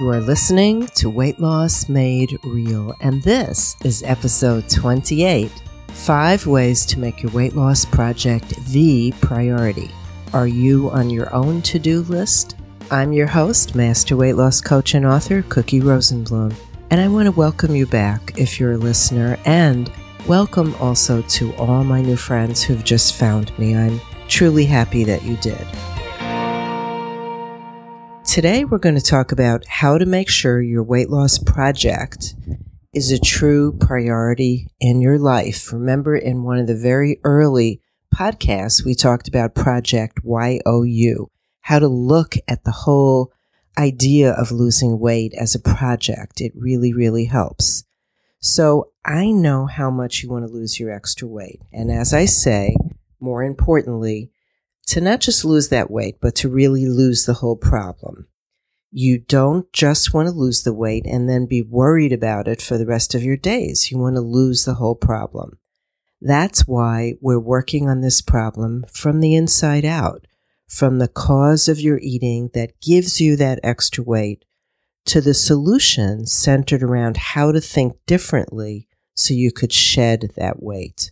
You are listening to Weight Loss Made Real, and this is episode 28, 5 Ways to Make Your Weight Loss Project the Priority. Are you on your own to-do list? I'm your host, Master Weight Loss Coach and author, Cookie Rosenblum, and I want to welcome you back if you're a listener, and welcome also to all my new friends who've just found me. I'm truly happy that you did. Today, we're going to talk about how to make sure your weight loss project is a true priority in your life. Remember, in one of the very early podcasts, we talked about Project Y-O-U, how to look at the whole idea of losing weight as a project. It really, really helps. So I know how much you want to lose your extra weight. And as I say, more importantly, to not just lose that weight, but to really lose the whole problem. You don't just want to lose the weight and then be worried about it for the rest of your days. You want to lose the whole problem. That's why we're working on this problem from the inside out, from the cause of your eating that gives you that extra weight to the solution centered around how to think differently so you could shed that weight.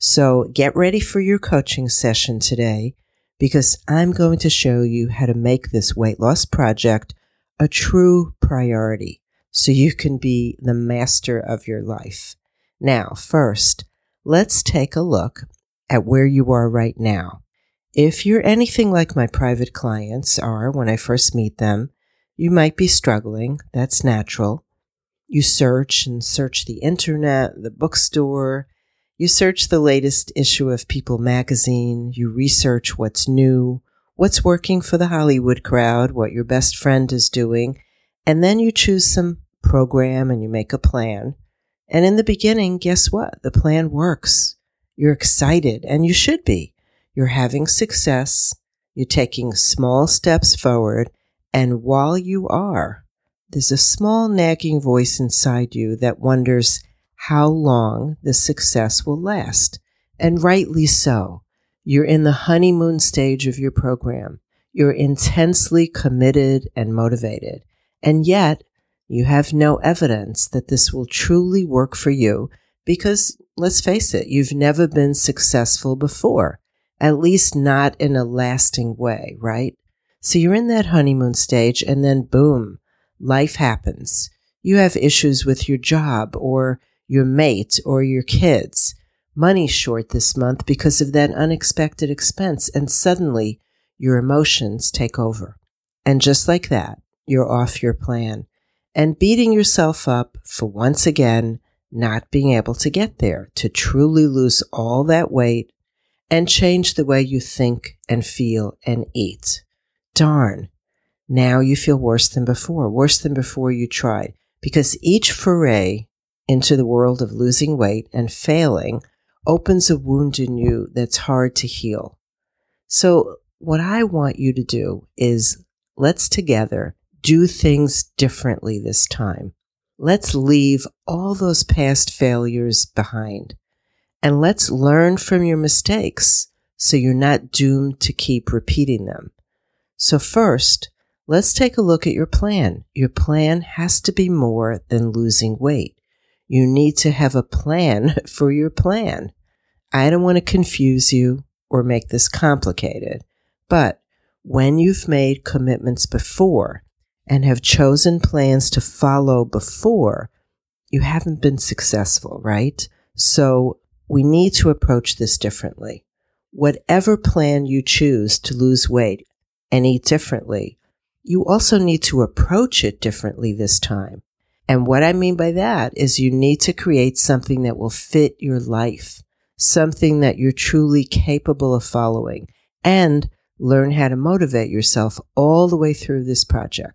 So get ready for your coaching session today, because I'm going to show you how to make this weight loss project a true priority so you can be the master of your life. Now, first, let's take a look at where you are right now. If you're anything like my private clients are when I first meet them, you might be struggling. That's natural. You search and search the internet, the bookstore. You search the latest issue of People magazine, you research what's new, what's working for the Hollywood crowd, what your best friend is doing, and then you choose some program and you make a plan. And in the beginning, guess what? The plan works. You're excited, and you should be. You're having success. You're taking small steps forward, and while you are, there's a small nagging voice inside you that wonders how long the success will last. And rightly so. You're in the honeymoon stage of your program. You're intensely committed and motivated. And yet, you have no evidence that this will truly work for you because, let's face it, you've never been successful before, at least not in a lasting way, right? So you're in that honeymoon stage and then boom, life happens. You have issues with your job or your mate or your kids, money short this month because of that unexpected expense, and suddenly your emotions take over. And just like that, you're off your plan and beating yourself up for once again not being able to get there, to truly lose all that weight and change the way you think and feel and eat. Darn, now you feel worse than before you tried, because each foray into the world of losing weight and failing opens a wound in you that's hard to heal. So what I want you to do is let's together do things differently this time. Let's leave all those past failures behind, and let's learn from your mistakes so you're not doomed to keep repeating them. So first, let's take a look at your plan. Your plan has to be more than losing weight. You need to have a plan for your plan. I don't want to confuse you or make this complicated, but when you've made commitments before and have chosen plans to follow before, you haven't been successful, right? So we need to approach this differently. Whatever plan you choose to lose weight and eat differently, you also need to approach it differently this time. And what I mean by that is you need to create something that will fit your life, something that you're truly capable of following, and learn how to motivate yourself all the way through this project.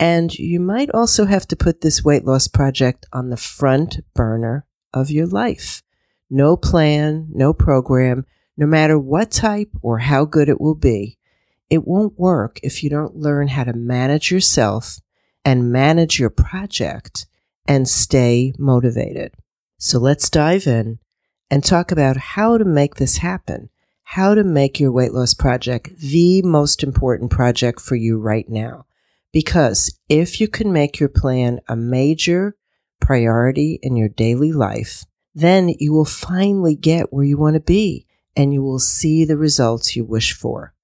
And you might also have to put this weight loss project on the front burner of your life. No plan, no program, no matter what type or how good it will be, it won't work if you don't learn how to manage yourself and manage your project and stay motivated. So let's dive in and talk about how to make this happen, how to make your weight loss project the most important project for you right now. Because if you can make your plan a major priority in your daily life, then you will finally get where you want to be and you will see the results you wish for.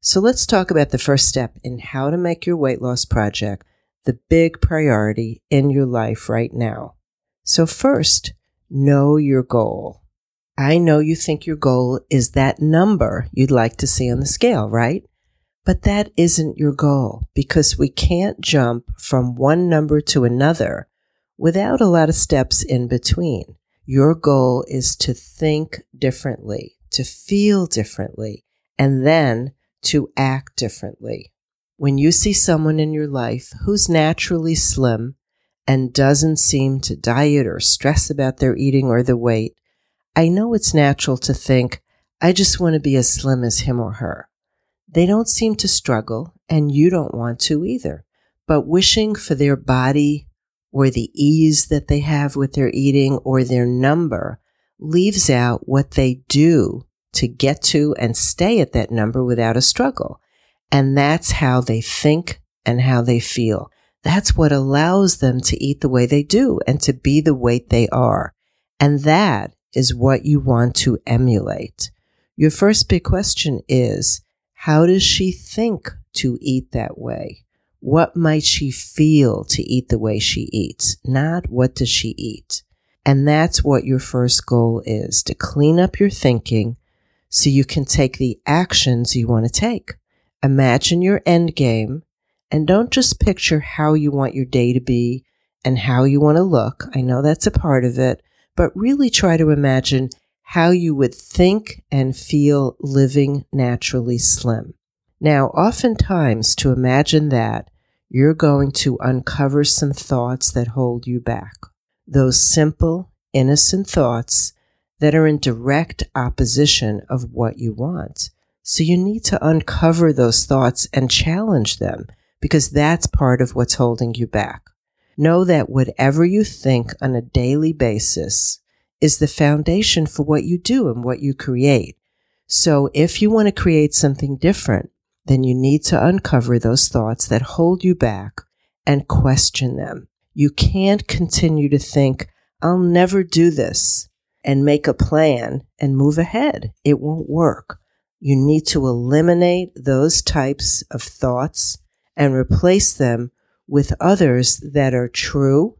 So let's talk about the first step in how to make your weight loss project the big priority in your life right now. So first, know your goal. I know you think your goal is that number you'd like to see on the scale, right? But that isn't your goal because we can't jump from one number to another without a lot of steps in between. Your goal is to think differently, to feel differently, and then to act differently. When you see someone in your life who's naturally slim and doesn't seem to diet or stress about their eating or the weight, I know it's natural to think, I just want to be as slim as him or her. They don't seem to struggle, and you don't want to either. But wishing for their body or the ease that they have with their eating or their number leaves out what they do to get to and stay at that number without a struggle. And that's how they think and how they feel. That's what allows them to eat the way they do and to be the weight they are. And that is what you want to emulate. Your first big question is, how does she think to eat that way? What might she feel to eat the way she eats? Not what does she eat? And that's what your first goal is, to clean up your thinking so you can take the actions you want to take. Imagine your end game and don't just picture how you want your day to be and how you want to look. I know that's a part of it, but really try to imagine how you would think and feel living naturally slim. Now, oftentimes to imagine that, you're going to uncover some thoughts that hold you back. Those simple, innocent thoughts that are in direct opposition of what you want. So you need to uncover those thoughts and challenge them because that's part of what's holding you back. Know that whatever you think on a daily basis is the foundation for what you do and what you create. So if you want to create something different, then you need to uncover those thoughts that hold you back and question them. You can't continue to think, I'll never do this, and make a plan and move ahead. It won't work. You need to eliminate those types of thoughts and replace them with others that are true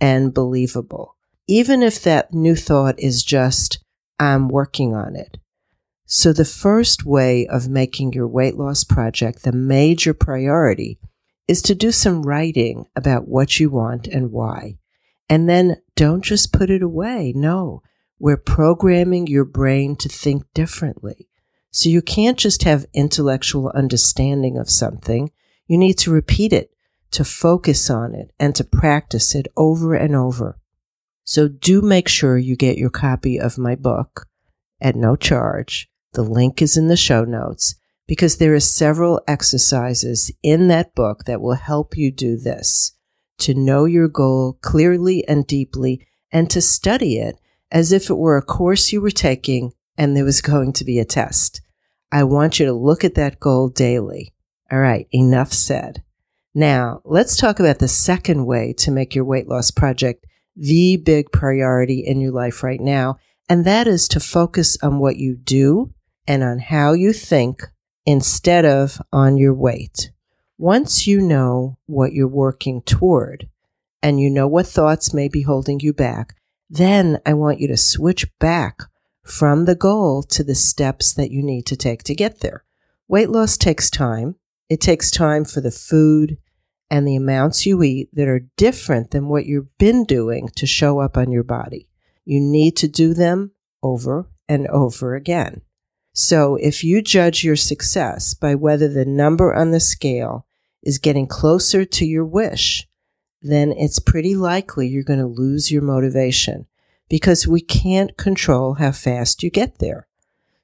and believable. Even if that new thought is just, I'm working on it. So the first way of making your weight loss project the major priority is to do some writing about what you want and why. And then don't just put it away. No, we're programming your brain to think differently. So you can't just have intellectual understanding of something. You need to repeat it, to focus on it, and to practice it over and over. So do make sure you get your copy of my book at no charge. The link is in the show notes because there are several exercises in that book that will help you do this, to know your goal clearly and deeply and to study it as if it were a course you were taking and there was going to be a test. I want you to look at that goal daily. All right, enough said. Now, let's talk about the second way to make your weight loss project the big priority in your life right now, and that is to focus on what you do and on how you think instead of on your weight. Once you know what you're working toward and you know what thoughts may be holding you back, then I want you to switch back from the goal to the steps that you need to take to get there. Weight loss takes time. It takes time for the food and the amounts you eat that are different than what you've been doing to show up on your body. You need to do them over and over again. So if you judge your success by whether the number on the scale is getting closer to your wish, then it's pretty likely you're going to lose your motivation because we can't control how fast you get there.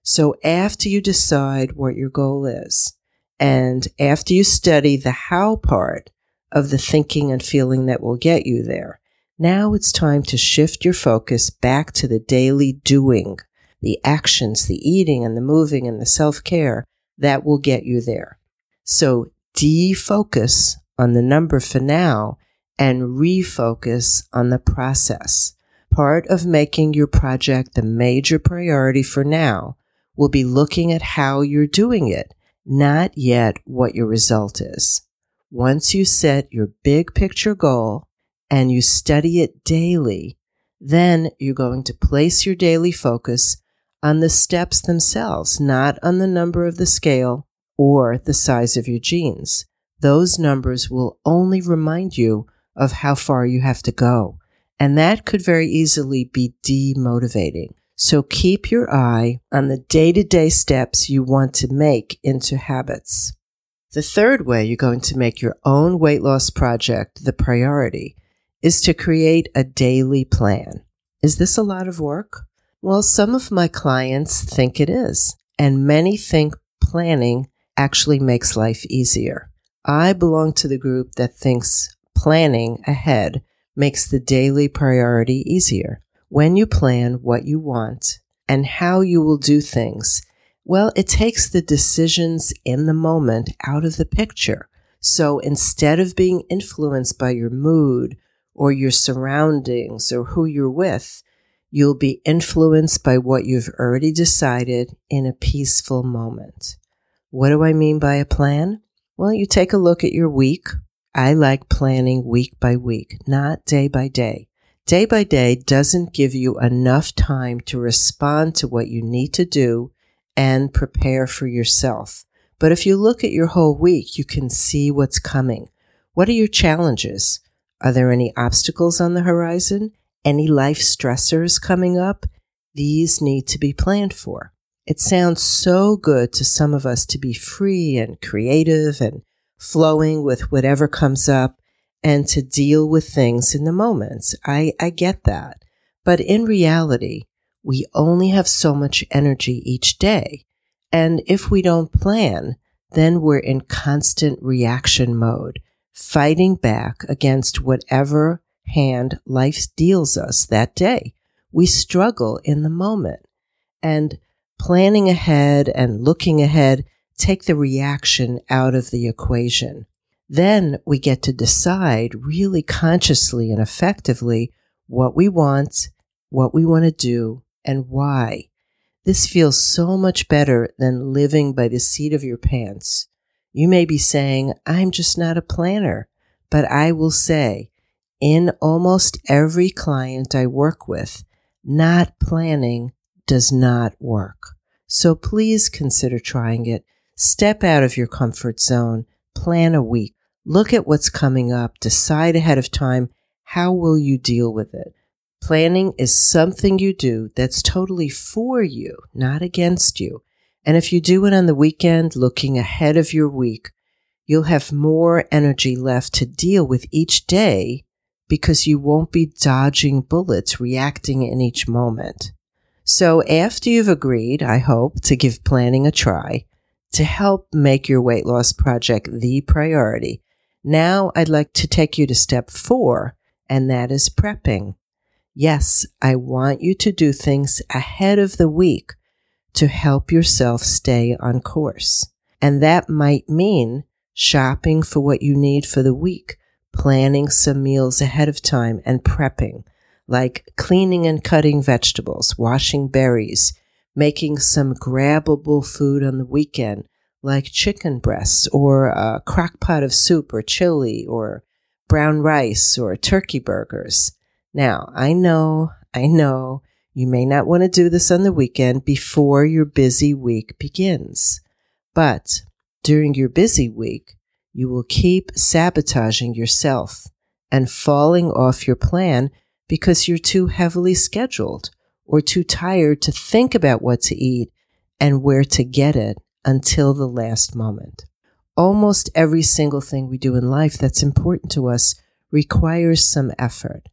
So after you decide what your goal is, and after you study the how part of the thinking and feeling that will get you there, now it's time to shift your focus back to the daily doing, the actions, the eating and the moving and the self-care that will get you there. So defocus on the number for now and refocus on the process. Part of making your project the major priority for now will be looking at how you're doing it, not yet what your result is. Once you set your big picture goal and you study it daily, then you're going to place your daily focus on the steps themselves, not on the number of the scale or the size of your jeans. Those numbers will only remind you of how far you have to go, and that could very easily be demotivating. So keep your eye on the day-to-day steps you want to make into habits. The third way you're going to make your own weight loss project the priority is to create a daily plan. Is this a lot of work? Well, some of my clients think it is, and many think planning actually makes life easier. I belong to the group that thinks planning ahead makes the daily priority easier. When you plan what you want and how you will do things, well, it takes the decisions in the moment out of the picture. So instead of being influenced by your mood or your surroundings or who you're with, you'll be influenced by what you've already decided in a peaceful moment. What do I mean by a plan? Well, you take a look at your week. I like planning week by week, not day by day. Day by day doesn't give you enough time to respond to what you need to do and prepare for yourself. But if you look at your whole week, you can see what's coming. What are your challenges? Are there any obstacles on the horizon? Any life stressors coming up? These need to be planned for. It sounds so good to some of us to be free and creative and flowing with whatever comes up, and to deal with things in the moments. I get that. But in reality, we only have so much energy each day. And if we don't plan, then we're in constant reaction mode, fighting back against whatever hand life deals us that day. We struggle in the moment. And planning ahead and looking ahead take the reaction out of the equation. Then we get to decide really consciously and effectively what we want to do, and why. This feels so much better than living by the seat of your pants. You may be saying, I'm just not a planner, but I will say, in almost every client I work with, not planning does not work. So please consider trying it. Step out of your comfort zone. Plan a week. Look at what's coming up. Decide ahead of time, how will you deal with it? Planning is something you do that's totally for you, not against you. And if you do it on the weekend, looking ahead of your week, you'll have more energy left to deal with each day because you won't be dodging bullets, reacting in each moment. So after you've agreed, I hope, to give planning a try, to help make your weight loss project the priority, now I'd like to take you to step 4, and that is prepping. Yes, I want you to do things ahead of the week to help yourself stay on course. And that might mean shopping for what you need for the week, planning some meals ahead of time, and prepping, like cleaning and cutting vegetables, washing berries, making some grabbable food on the weekend, like chicken breasts or a crock pot of soup or chili or brown rice or turkey burgers. Now, I know, you may not want to do this on the weekend before your busy week begins. But during your busy week, you will keep sabotaging yourself and falling off your plan because you're too heavily scheduled or too tired to think about what to eat and where to get it until the last moment. Almost every single thing we do in life that's important to us requires some effort.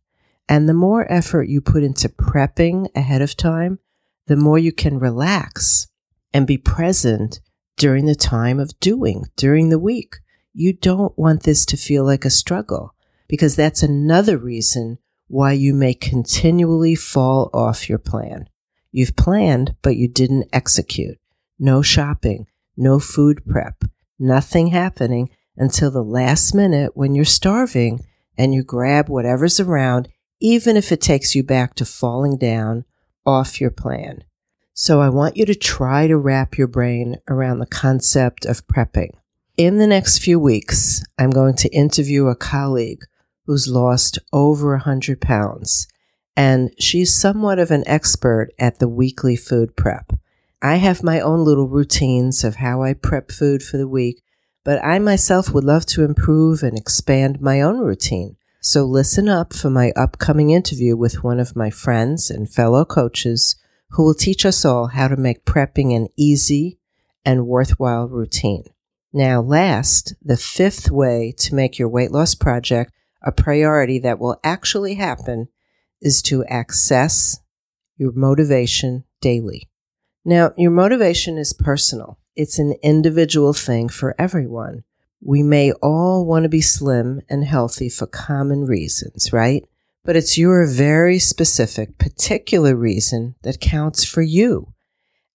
And the more effort you put into prepping ahead of time, the more you can relax and be present during the time of doing, during the week. You don't want this to feel like a struggle, because that's another reason why you may continually fall off your plan. You've planned, but you didn't execute. No shopping, no food prep, nothing happening until the last minute when you're starving and you grab whatever's around, even if it takes you back to falling down off your plan. So I want you to try to wrap your brain around the concept of prepping. In the next few weeks, I'm going to interview a colleague who's lost over 100 pounds, and she's somewhat of an expert at the weekly food prep. I have my own little routines of how I prep food for the week, but I myself would love to improve and expand my own routine. So listen up for my upcoming interview with one of my friends and fellow coaches who will teach us all how to make prepping an easy and worthwhile routine. Now last, the fifth way to make your weight loss project a priority that will actually happen is to access your motivation daily. Now, your motivation is personal. It's an individual thing for everyone. We may all want to be slim and healthy for common reasons, right? But it's your very specific, particular reason that counts for you.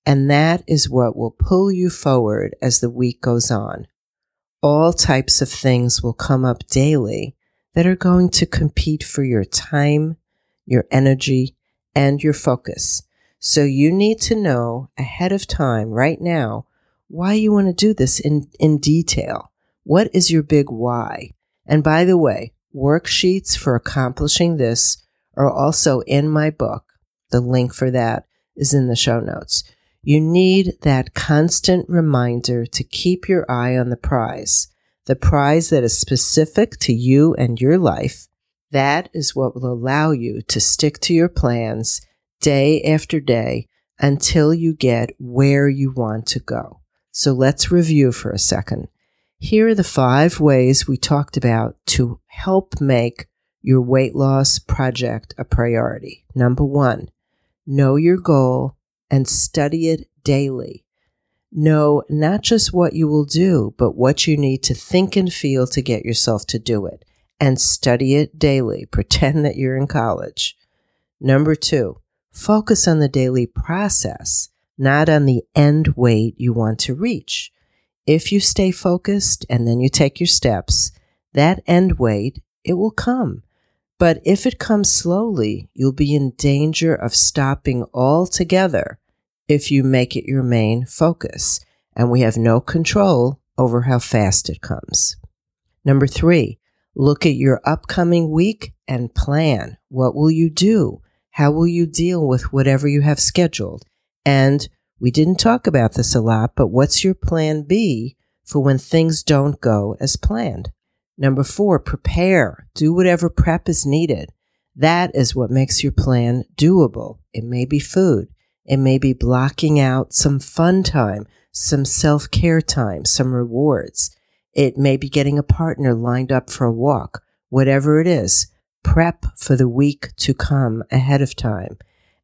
And that is what will pull you forward as the week goes on. All types of things will come up daily that are going to compete for your time, your energy, and your focus. So you need to know ahead of time, right now, why you want to do this in detail. What is your big why? And by the way, worksheets for accomplishing this are also in my book. The link for that is in the show notes. You need that constant reminder to keep your eye on the prize that is specific to you and your life. That is what will allow you to stick to your plans day after day until you get where you want to go. So let's review for a second. Here are the 5 ways we talked about to help make your weight loss project a priority. Number 1, know your goal and study it daily. Know not just what you will do, but what you need to think and feel to get yourself to do it. And study it daily. Pretend that you're in college. Number 2, focus on the daily process, not on the end weight you want to reach. If you stay focused and then you take your steps, that end weight, it will come. But if it comes slowly, you'll be in danger of stopping altogether if you make it your main focus. And we have no control over how fast it comes. Number 3, look at your upcoming week and plan. What will you do? How will you deal with whatever you have scheduled? And we didn't talk about this a lot, but what's your plan B for when things don't go as planned? Number 4, prepare. Do whatever prep is needed. That is what makes your plan doable. It may be food. It may be blocking out some fun time, some self-care time, some rewards. It may be getting a partner lined up for a walk. Whatever it is, prep for the week to come ahead of time.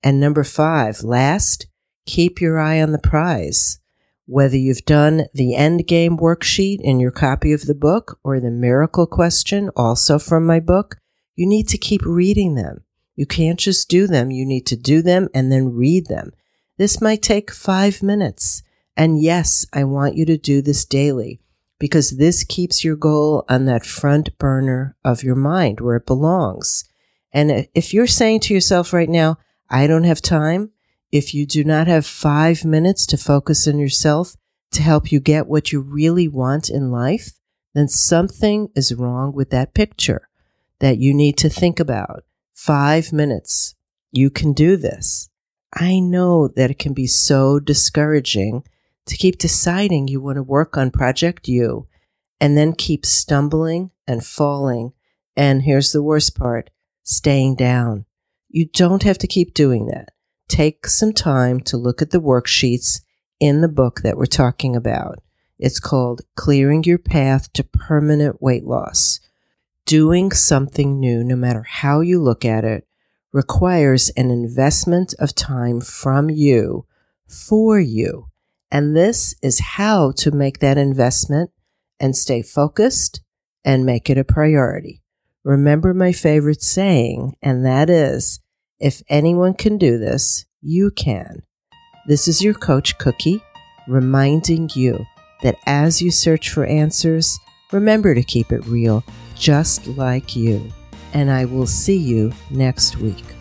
And number 5, last, keep your eye on the prize. Whether you've done the end game worksheet in your copy of the book or the miracle question, also from my book, you need to keep reading them. You can't just do them. You need to do them and then read them. This might take 5 minutes. And yes, I want you to do this daily, because this keeps your goal on that front burner of your mind where it belongs. And if you're saying to yourself right now, I don't have time, if you do not have 5 minutes to focus on yourself to help you get what you really want in life, then something is wrong with that picture that you need to think about. 5 minutes. You can do this. I know that it can be so discouraging to keep deciding you want to work on Project U and then keep stumbling and falling. And here's the worst part, staying down. You don't have to keep doing that. Take some time to look at the worksheets in the book that we're talking about. It's called Clearing Your Path to Permanent Weight Loss. Doing something new, no matter how you look at it, requires an investment of time from you for you. And this is how to make that investment and stay focused and make it a priority. Remember my favorite saying, and that is, if anyone can do this, you can. This is your coach, Cookie, reminding you that as you search for answers, Remember to keep it real, just like you. And I will see you next week.